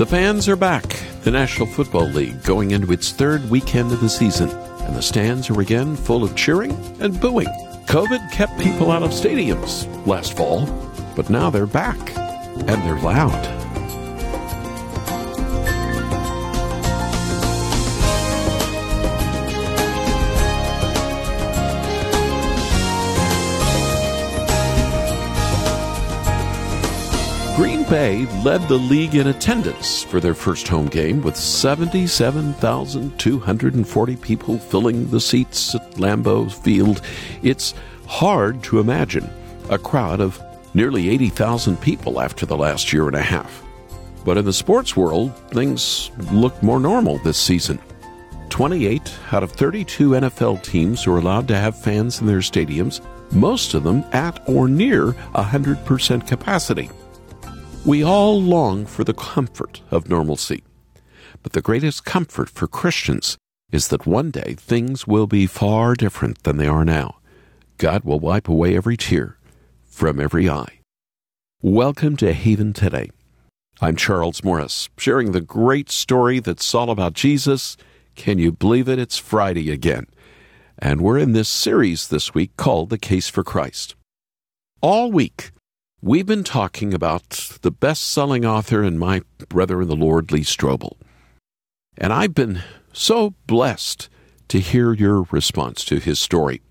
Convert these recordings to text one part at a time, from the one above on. The fans are back. The National Football League going into its third weekend of the season, and the stands are again full of cheering and booing. COVID kept people out of stadiums last fall, but now they're back, and they're loud. Green Bay led the league in attendance for their first home game with 77,240 people filling the seats at Lambeau Field. It's hard to imagine a crowd of nearly 80,000 people after the last year and a half. But in the sports world, things look more normal this season. 28 out of 32 NFL teams are allowed to have fans in their stadiums, most of them at or near 100% capacity. We all long for the comfort of normalcy, but the greatest comfort for Christians is that one day things will be far different than they are now. God will wipe away every tear from every eye. Welcome to Haven Today. I'm Charles Morris, sharing the great story that's all about Jesus. Can you believe it? It's Friday again. And we're in this series this week called The Case for Christ. All week, we've been talking about the best-selling author and my brother in the Lord, Lee Strobel. And I've been so blessed to hear your response to his story.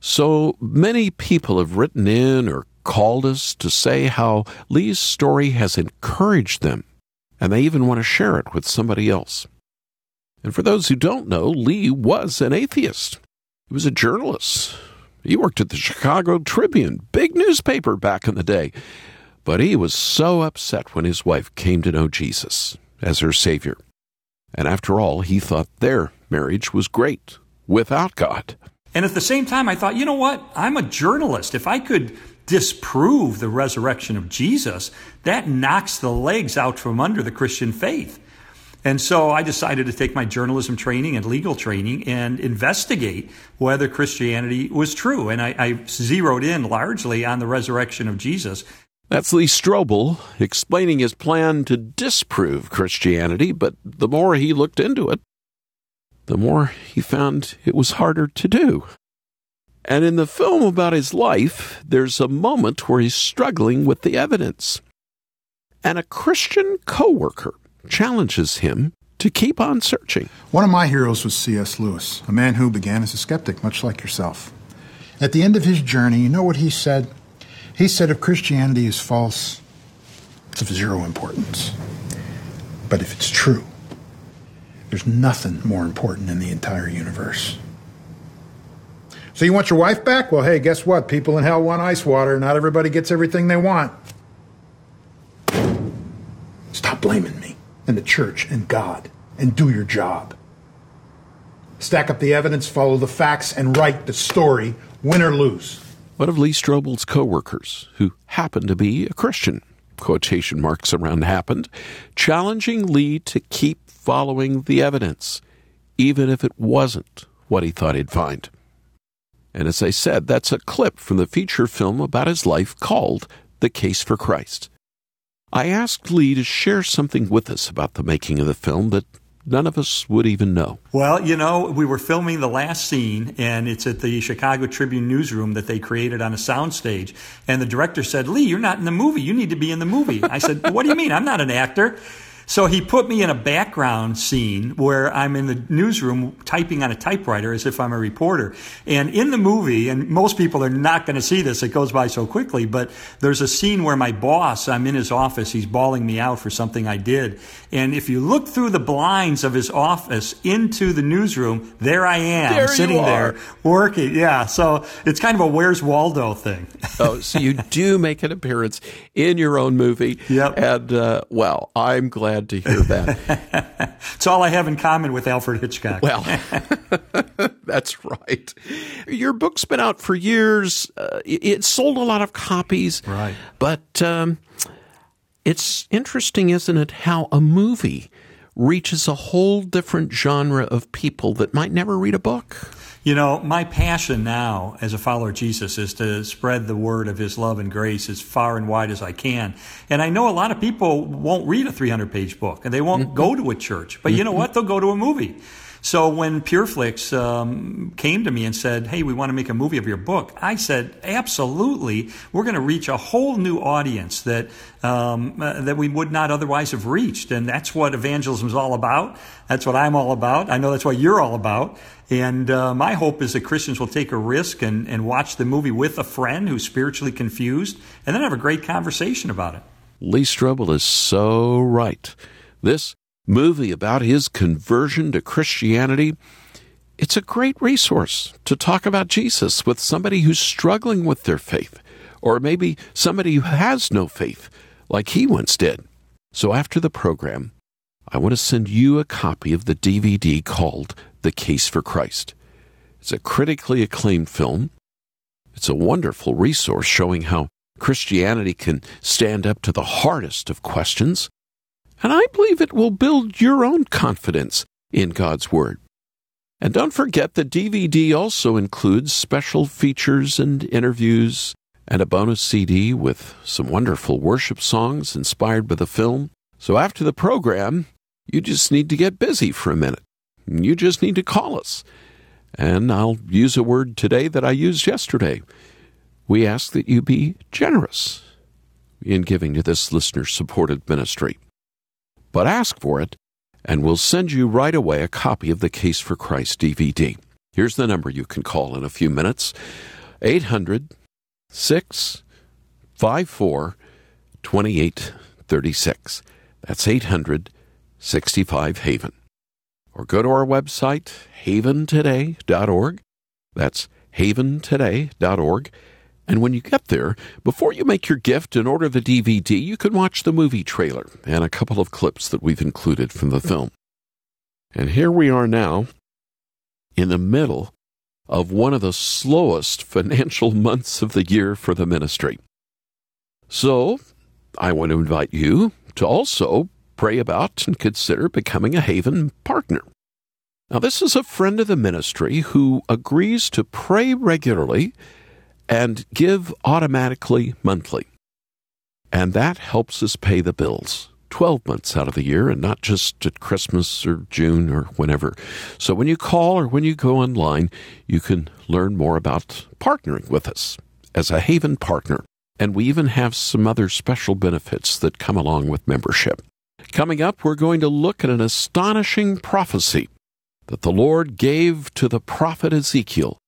So many people have written in or called us to say how Lee's story has encouraged them, and they even want to share it with somebody else. And for those who don't know, Lee was an atheist. He was a journalist. He worked at the Chicago Tribune, big newspaper back in the day. But he was so upset when his wife came to know Jesus as her Savior. And after all, he thought their marriage was great without God. And at the same time, I thought, you know what? I'm a journalist. If I could disprove the resurrection of Jesus, that knocks the legs out from under the Christian faith. And so I decided to take my journalism training and legal training and investigate whether Christianity was true. And I zeroed in largely on the resurrection of Jesus. That's Lee Strobel explaining his plan to disprove Christianity. But the more he looked into it, the more he found it was harder to do. And in the film about his life, there's a moment where he's struggling with the evidence. And a Christian coworker challenges him to keep on searching. One of my heroes was C.S. Lewis, a man who began as a skeptic, much like yourself. At the end of his journey, you know what he said? He said, if Christianity is false, it's of zero importance. But if it's true, there's nothing more important in the entire universe. So you want your wife back? Well, hey, guess what? People in hell want ice water. Not everybody gets everything they want. Stop blaming me and the church and God, and do your job. Stack up the evidence, follow the facts, and write the story, win or lose. One of Lee Strobel's co-workers, who happened to be a Christian, quotation marks around happened, challenging Lee to keep following the evidence, even if it wasn't what he thought he'd find. And as I said, that's a clip from the feature film about his life called The Case for Christ. I asked Lee to share something with us about the making of the film that none of us would even know. Well, you know, we were filming the last scene, and it's at the Chicago Tribune newsroom that they created on a soundstage. And the director said, Lee, you're not in the movie. You need to be in the movie. I said, what do you mean? I'm not an actor. So he put me in a background scene where I'm in the newsroom typing on a typewriter as if I'm a reporter. And in the movie, and most people are not going to see this, it goes by so quickly, but there's a scene where my boss, I'm in his office, he's bawling me out for something I did. And if you look through the blinds of his office into the newsroom, there I am, there sitting there working. Yeah, so it's kind of a Where's Waldo thing. Oh, so you do make an appearance in your own movie. Yep. And, well, I'm glad to hear that. It's all I have in common with Alfred Hitchcock. Well, that's right. Your book's been out for years. It sold a lot of copies. Right. But it's interesting, isn't it, how a movie reaches a whole different genre of people that might never read a book. You know, my passion now as a follower of Jesus is to spread the word of his love and grace as far and wide as I can. And I know a lot of people won't read a 300-page book, and they won't go to a church. But you know what? They'll go to a movie. So when Pure Flix came to me and said, hey, we want to make a movie of your book, I said, absolutely. We're going to reach a whole new audience that that we would not otherwise have reached. And that's what evangelism is all about. That's what I'm all about. I know that's what you're all about. And my hope is that Christians will take a risk and watch the movie with a friend who's spiritually confused and then have a great conversation about it. Lee Strobel is so right. This movie about his conversion to Christianity, it's a great resource to talk about Jesus with somebody who's struggling with their faith, or maybe somebody who has no faith, like he once did. So after the program, I want to send you a copy of the DVD called The Case for Christ. It's a critically acclaimed film. It's a wonderful resource showing how Christianity can stand up to the hardest of questions. And I believe it will build your own confidence in God's Word. And don't forget, the DVD also includes special features and interviews and a bonus CD with some wonderful worship songs inspired by the film. So after the program, you just need to get busy for a minute. You just need to call us. And I'll use a word today that I used yesterday. We ask that you be generous in giving to this listener-supported ministry. But ask for it, and we'll send you right away a copy of the Case for Christ DVD. Here's the number you can call in a few minutes, 800-654-2836. That's 800-65-HAVEN. Or go to our website, haventoday.org. That's haventoday.org. And when you get there, before you make your gift and order the DVD, you can watch the movie trailer and a couple of clips that we've included from the film. And here we are now in the middle of one of the slowest financial months of the year for the ministry. So I want to invite you to also pray about and consider becoming a Haven partner. Now, this is a friend of the ministry who agrees to pray regularly and give automatically monthly. And that helps us pay the bills 12 months out of the year and not just at Christmas or June or whenever. So when you call or when you go online, you can learn more about partnering with us as a Haven partner. And we even have some other special benefits that come along with membership. Coming up, we're going to look at an astonishing prophecy that the Lord gave to the prophet Ezekiel.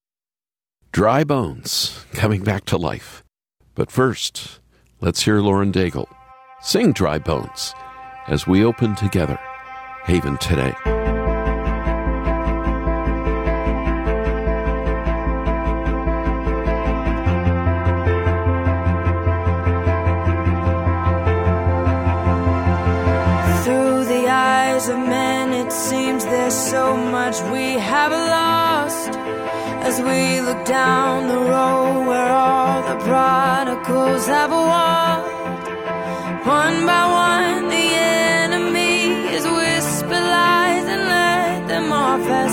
Dry bones coming back to life. But first, let's hear Lauren Daigle sing Dry Bones as we open together Haven Today. Through the eyes of men, it seems there's so much we have lost. As we look down the road where all the prodigals have walked, one by one the enemy is whisper lies and led them off as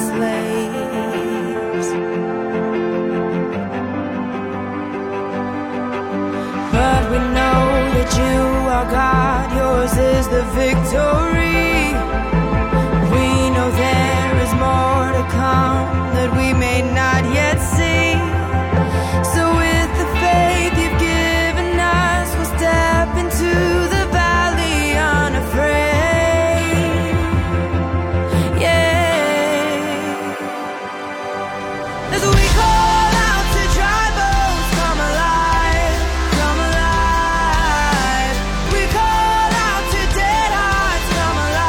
slaves. But we know that you are God, yours is the victory. We know there is more to come that we may not yet see. So with the faith you've given us, we'll step into the valley unafraid. Yeah. As we call out to dry bones, come alive, come alive. We call out to dead hearts, come alive.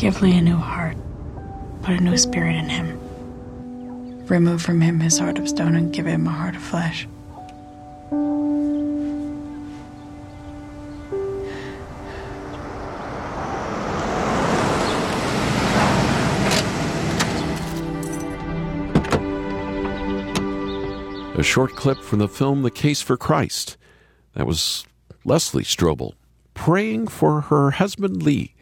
Give Lee a new heart. Put a new spirit in him. Remove from him his heart of stone and give him a heart of flesh. A short clip from the film The Case for Christ. That was Leslie Strobel praying for her husband Lee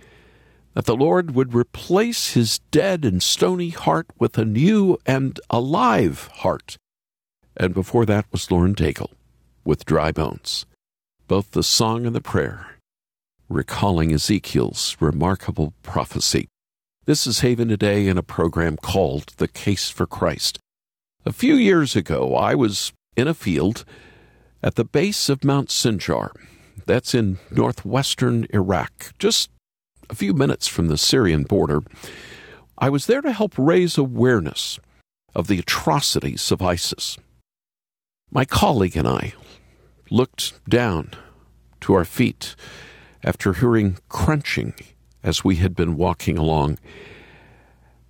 that the Lord would replace his dead and stony heart with a new and alive heart. And before that was Lauren Daigle with Dry Bones. Both the song and the prayer recalling Ezekiel's remarkable prophecy. This is Haven Today in a program called The Case for Christ. A few years ago, I was in a field at the base of Mount Sinjar. That's in northwestern Iraq, just a few minutes from the Syrian border. I was there to help raise awareness of the atrocities of ISIS. My colleague and I looked down to our feet after hearing crunching as we had been walking along,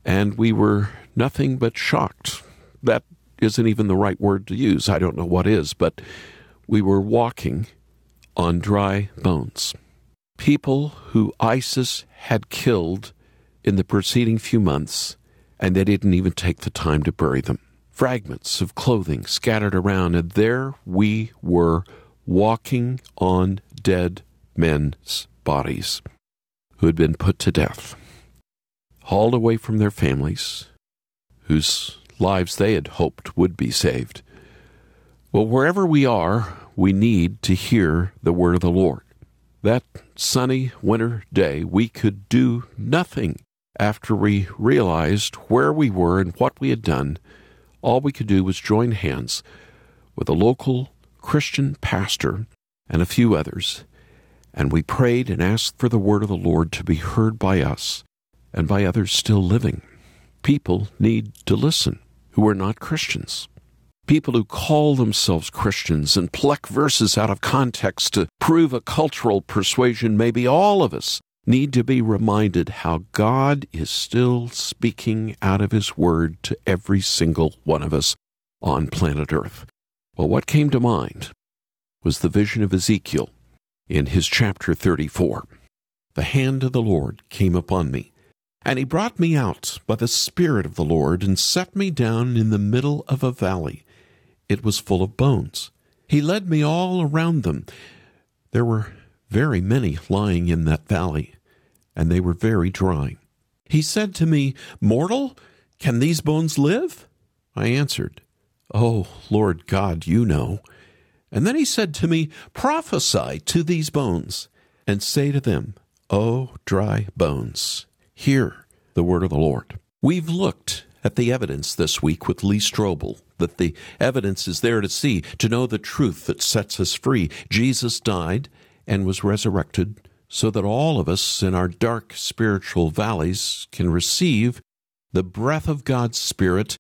and we were nothing but shocked. That isn't even the right word to use. I don't know what is, but we were walking on dry bones. People who ISIS had killed in the preceding few months, and they didn't even take the time to bury them. Fragments of clothing scattered around, and there we were walking on dead men's bodies who had been put to death, hauled away from their families, whose lives they had hoped would be saved. Well, wherever we are, we need to hear the word of the Lord. That sunny winter day, we could do nothing after we realized where we were and what we had done. All we could do was join hands with a local Christian pastor and a few others, and we prayed and asked for the word of the Lord to be heard by us and by others still living. People need to listen who are not Christians. People who call themselves Christians and pluck verses out of context to prove a cultural persuasion. Maybe all of us need to be reminded how God is still speaking out of His Word to every single one of us on planet Earth. Well, what came to mind was the vision of Ezekiel in his chapter 34. The hand of the Lord came upon me, and He brought me out by the Spirit of the Lord and set me down in the middle of a valley. It was full of bones. He led me all around them. There were very many lying in that valley, and they were very dry. He said to me, "Mortal, can these bones live?" I answered, "Oh, Lord God, you know." And then He said to me, "Prophesy to these bones and say to them, 'O dry bones, hear the word of the Lord.'" We've looked at the evidence this week with Lee Strobel, that the evidence is there to see, to know the truth that sets us free. Jesus died and was resurrected so that all of us in our dark spiritual valleys can receive the breath of God's Spirit,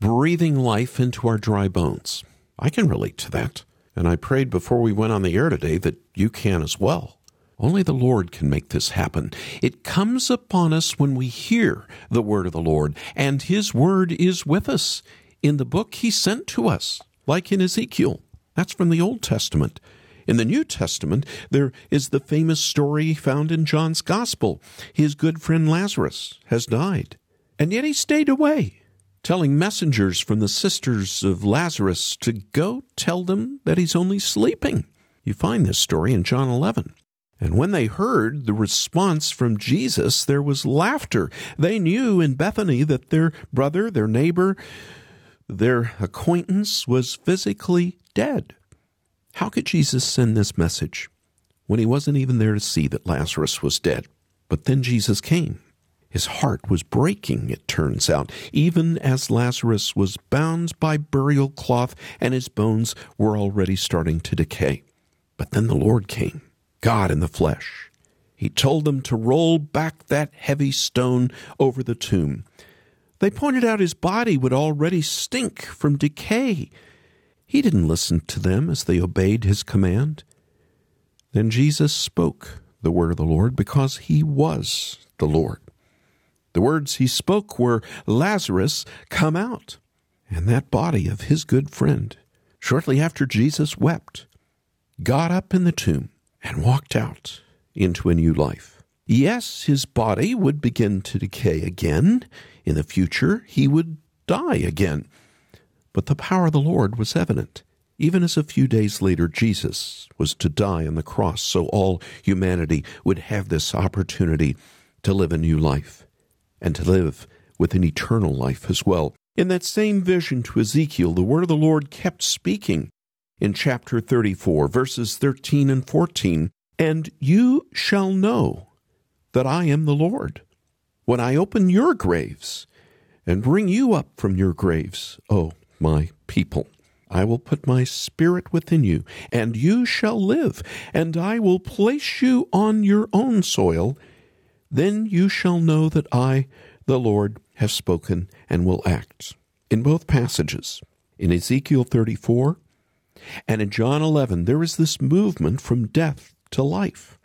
breathing life into our dry bones. I can relate to that. And I prayed before we went on the air today that you can as well. Only the Lord can make this happen. It comes upon us when we hear the word of the Lord, and His word is with us in the book He sent to us, like in Ezekiel. That's from the Old Testament. In the New Testament, there is the famous story found in John's Gospel. His good friend Lazarus has died, and yet he stayed away, telling messengers from the sisters of Lazarus to go tell them that he's only sleeping. You find this story in John 11. And when they heard the response from Jesus, there was laughter. They knew in Bethany that their brother, their neighbor, their acquaintance was physically dead. How could Jesus send this message when He wasn't even there to see that Lazarus was dead? But then Jesus came. His heart was breaking, it turns out, even as Lazarus was bound by burial cloth and his bones were already starting to decay. But then the Lord came, God in the flesh. He told them to roll back that heavy stone over the tomb. They pointed out His body would already stink from decay. He didn't listen to them as they obeyed His command. Then Jesus spoke the word of the Lord because He was the Lord. The words he spoke were, "Lazarus, come out," and that body of his good friend. Shortly after, Jesus wept, got up in the tomb, and walked out into a new life. Yes, his body would begin to decay again. In the future, he would die again. But the power of the Lord was evident, even as a few days later Jesus was to die on the cross, so all humanity would have this opportunity to live a new life, and to live with an eternal life as well. In that same vision to Ezekiel, the word of the Lord kept speaking in chapter 34, verses 13 and 14, "And you shall know that I am the Lord, when I open your graves and bring you up from your graves, O my people. I will put my spirit within you, and you shall live, and I will place you on your own soil. Then you shall know that I, the Lord, have spoken and will act." In both passages, in Ezekiel 34 and in John 11, there is this movement from death to life,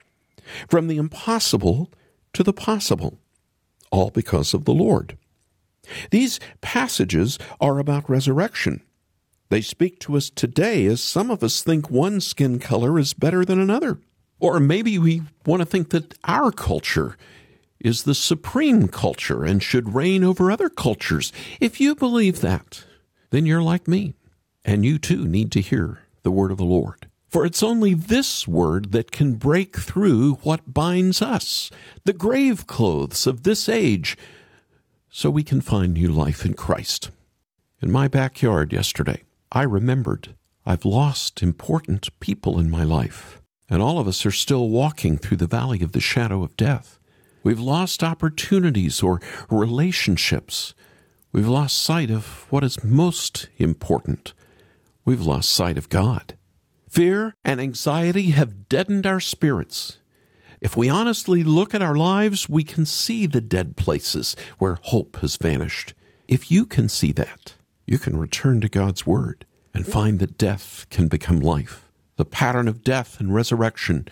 from the impossible to the possible, all because of the Lord. These passages are about resurrection. They speak to us today as some of us think one skin color is better than another. Or maybe we want to think that our culture is the supreme culture and should reign over other cultures. If you believe that, then you're like me, and you too need to hear the word of the Lord. For it's only this word that can break through what binds us, the grave clothes of this age, so we can find new life in Christ. In my backyard yesterday, I remembered I've lost important people in my life, and all of us are still walking through the valley of the shadow of death. We've lost opportunities or relationships. We've lost sight of what is most important. We've lost sight of God. Fear and anxiety have deadened our spirits. If we honestly look at our lives, we can see the dead places where hope has vanished. If you can see that, you can return to God's Word and find that death can become life. The pattern of death and resurrection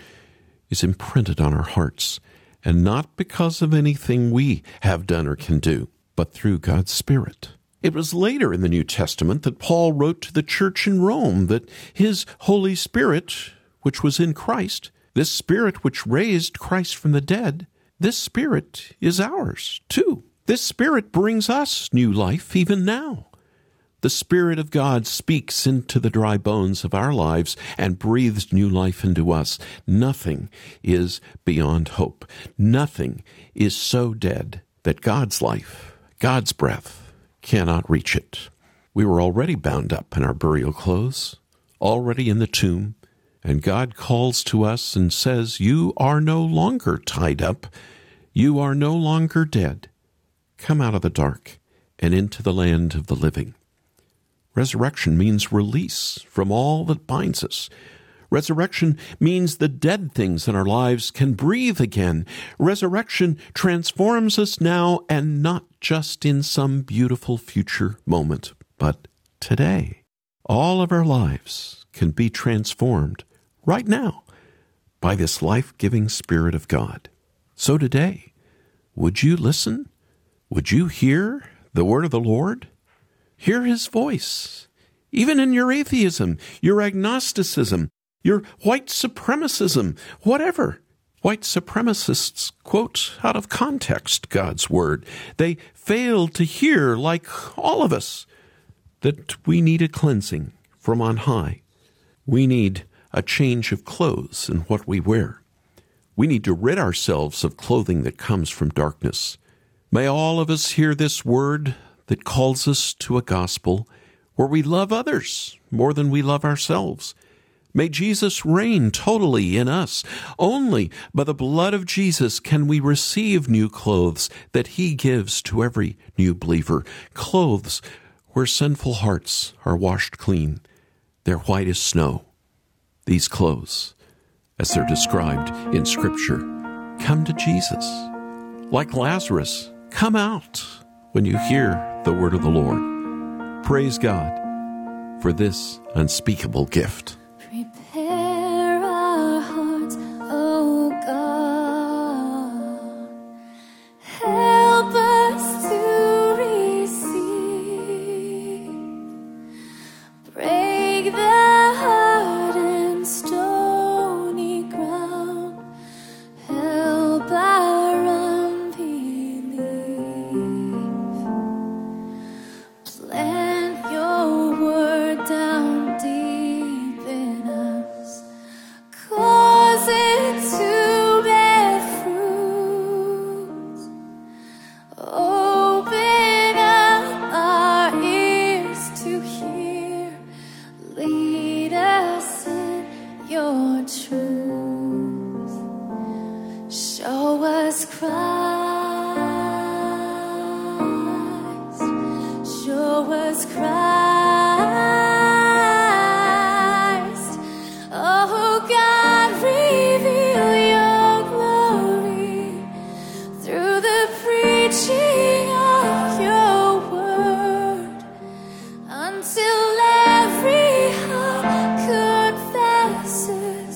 is imprinted on our hearts, and not because of anything we have done or can do, but through God's Spirit. It was later in the New Testament that Paul wrote to the church in Rome that his Holy Spirit, which was in Christ, this Spirit which raised Christ from the dead, this Spirit is ours too. This Spirit brings us new life even now. The Spirit of God speaks into the dry bones of our lives and breathes new life into us. Nothing is beyond hope. Nothing is so dead that God's life, God's breath, cannot reach it. We were already bound up in our burial clothes, already in the tomb, and God calls to us and says, "You are no longer tied up. You are no longer dead. Come out of the dark and into the land of the living." Resurrection means release from all that binds us. Resurrection means the dead things in our lives can breathe again. Resurrection transforms us now, and not just in some beautiful future moment, but today. All of our lives can be transformed right now by this life-giving Spirit of God. So today, would you listen? Would you hear the word of the Lord? Hear his voice, even in your atheism, your agnosticism, your white supremacism, whatever. White supremacists quote out of context God's word. They fail to hear, like all of us, that we need a cleansing from on high. We need a change of clothes in what we wear. We need to rid ourselves of clothing that comes from darkness. May all of us hear this word that calls us to a gospel where we love others more than we love ourselves. May Jesus reign totally in us. Only by the blood of Jesus can we receive new clothes that he gives to every new believer, clothes where sinful hearts are washed clean. They're white as snow. These clothes, as they're described in Scripture, come to Jesus. Like Lazarus, come out when you hear the word of the Lord. Praise God for this unspeakable gift. Prepare our hearts, O God. Help us. Christ, sure was Christ. Oh God, reveal your glory through the preaching of your word until every heart confesses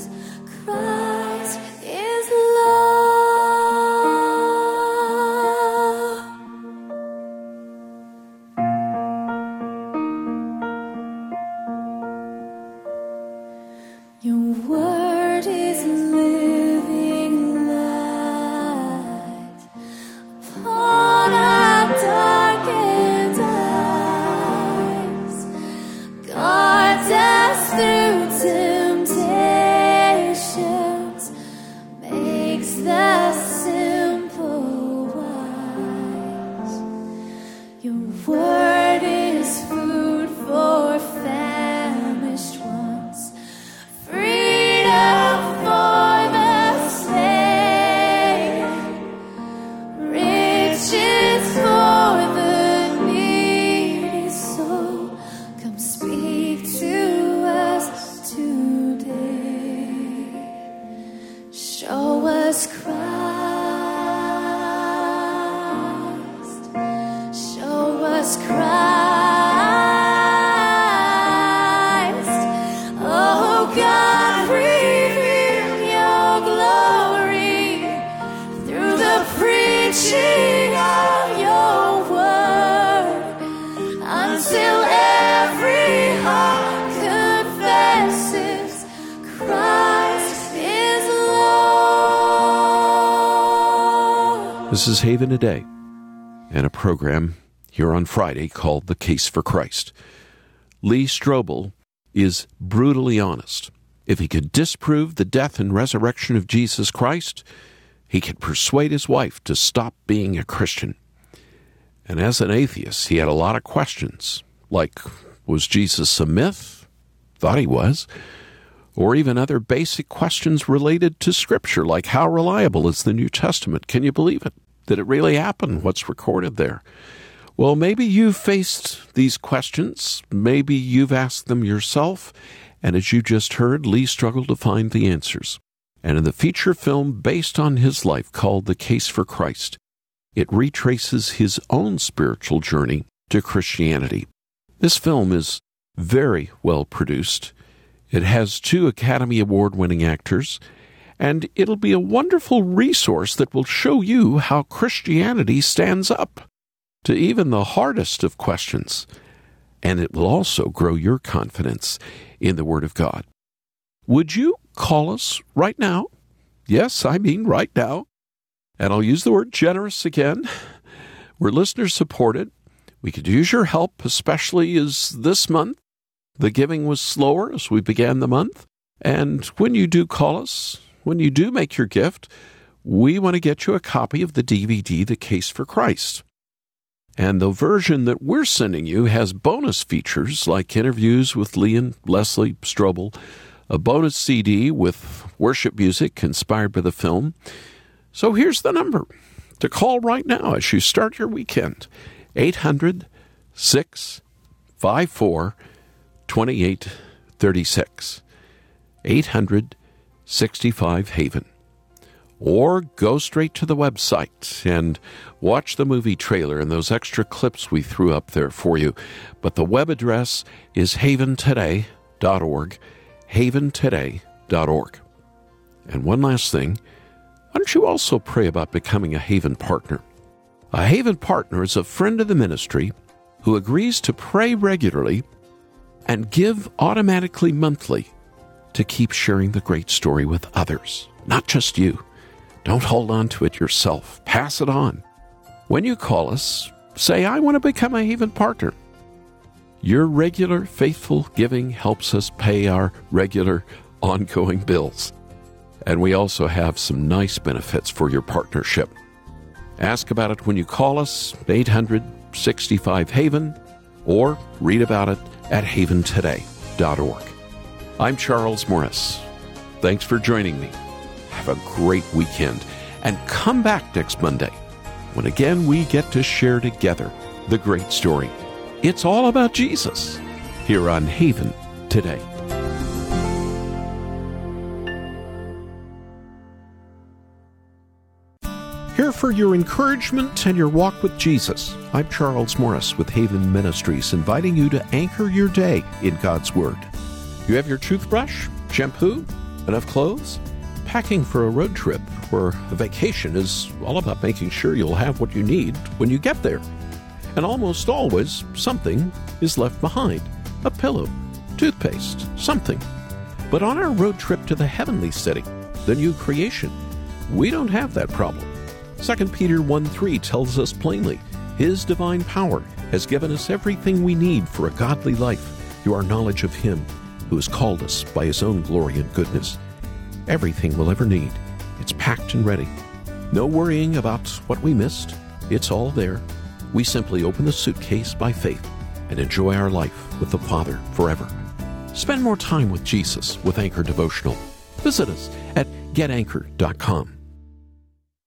Christ is Lord. Your word is living light upon our darkened eyes. Guards us through temptations, makes the simple wise. Your word is food for famished ones, freedom for the slain, riches for the needy soul. Come speak to us today. Show us Christ. Show us Christ. Oh God, reveal your glory through the preaching of your word until every heart confesses Christ is Lord. This is Haven Today, and a program here on Friday called The Case for Christ. Lee Strobel is brutally honest. If he could disprove the death and resurrection of Jesus Christ, he could persuade his wife to stop being a Christian. And as an atheist, he had a lot of questions, like, was Jesus a myth? Thought he was. Or even other basic questions related to Scripture, like how reliable is the New Testament? Can you believe it? Did it really happen? What's recorded there? Well, maybe you've faced these questions. Maybe you've asked them yourself. And as you just heard, Lee struggled to find the answers. And in the feature film based on his life called The Case for Christ, it retraces his own spiritual journey to Christianity. This film is very well produced. It has 2 Academy Award-winning actors, and it'll be a wonderful resource that will show you how Christianity stands up to even the hardest of questions. And it will also grow your confidence in the Word of God. Would you call us right now? Yes, I mean right now. And I'll use the word generous again. We're listener-supported. We could use your help, especially as this month the giving was slower as we began the month. And when you do call us, when you do make your gift, we want to get you a copy of the DVD, The Case for Christ. And the version that we're sending you has bonus features like interviews with Lee and Leslie Strobel, a bonus CD with worship music inspired by the film. So here's the number to call right now as you start your weekend, 800-654-2836, 800-65-HAVEN. Or go straight to the website and watch the movie trailer and those extra clips we threw up there for you. But the web address is haventoday.org, haventoday.org. And one last thing, why don't you also pray about becoming a Haven partner? A Haven partner is a friend of the ministry who agrees to pray regularly and give automatically monthly to keep sharing the great story with others, not just you. Don't hold on to it yourself. Pass it on. When you call us, say, I want to become a Haven partner. Your regular, faithful giving helps us pay our regular, ongoing bills. And we also have some nice benefits for your partnership. Ask about it when you call us, 800-65-HAVEN, or read about it at haventoday.org. I'm Charles Morris. Thanks for joining me. Have a great weekend, And come back next Monday when again we get to share together the great story. It's all about Jesus here on Haven Today. Here for your encouragement and your walk with Jesus, I'm Charles Morris with Haven Ministries, inviting you to anchor your day in God's Word. You have your toothbrush, shampoo, enough clothes? Packing for a road trip or a vacation is all about making sure you'll have what you need when you get there. And almost always, something is left behind. A pillow, toothpaste, something. But on our road trip to the heavenly city, the new creation, we don't have that problem. 2 Peter 1:3 tells us plainly, His divine power has given us everything we need for a godly life through our knowledge of Him who has called us by His own glory and goodness. Everything we'll ever need, it's packed and ready. No worrying about what we missed. It's all there. We simply open the suitcase by faith and enjoy our life with the Father forever. Spend more time with Jesus with Anchor Devotional. Visit us at getanchor.com.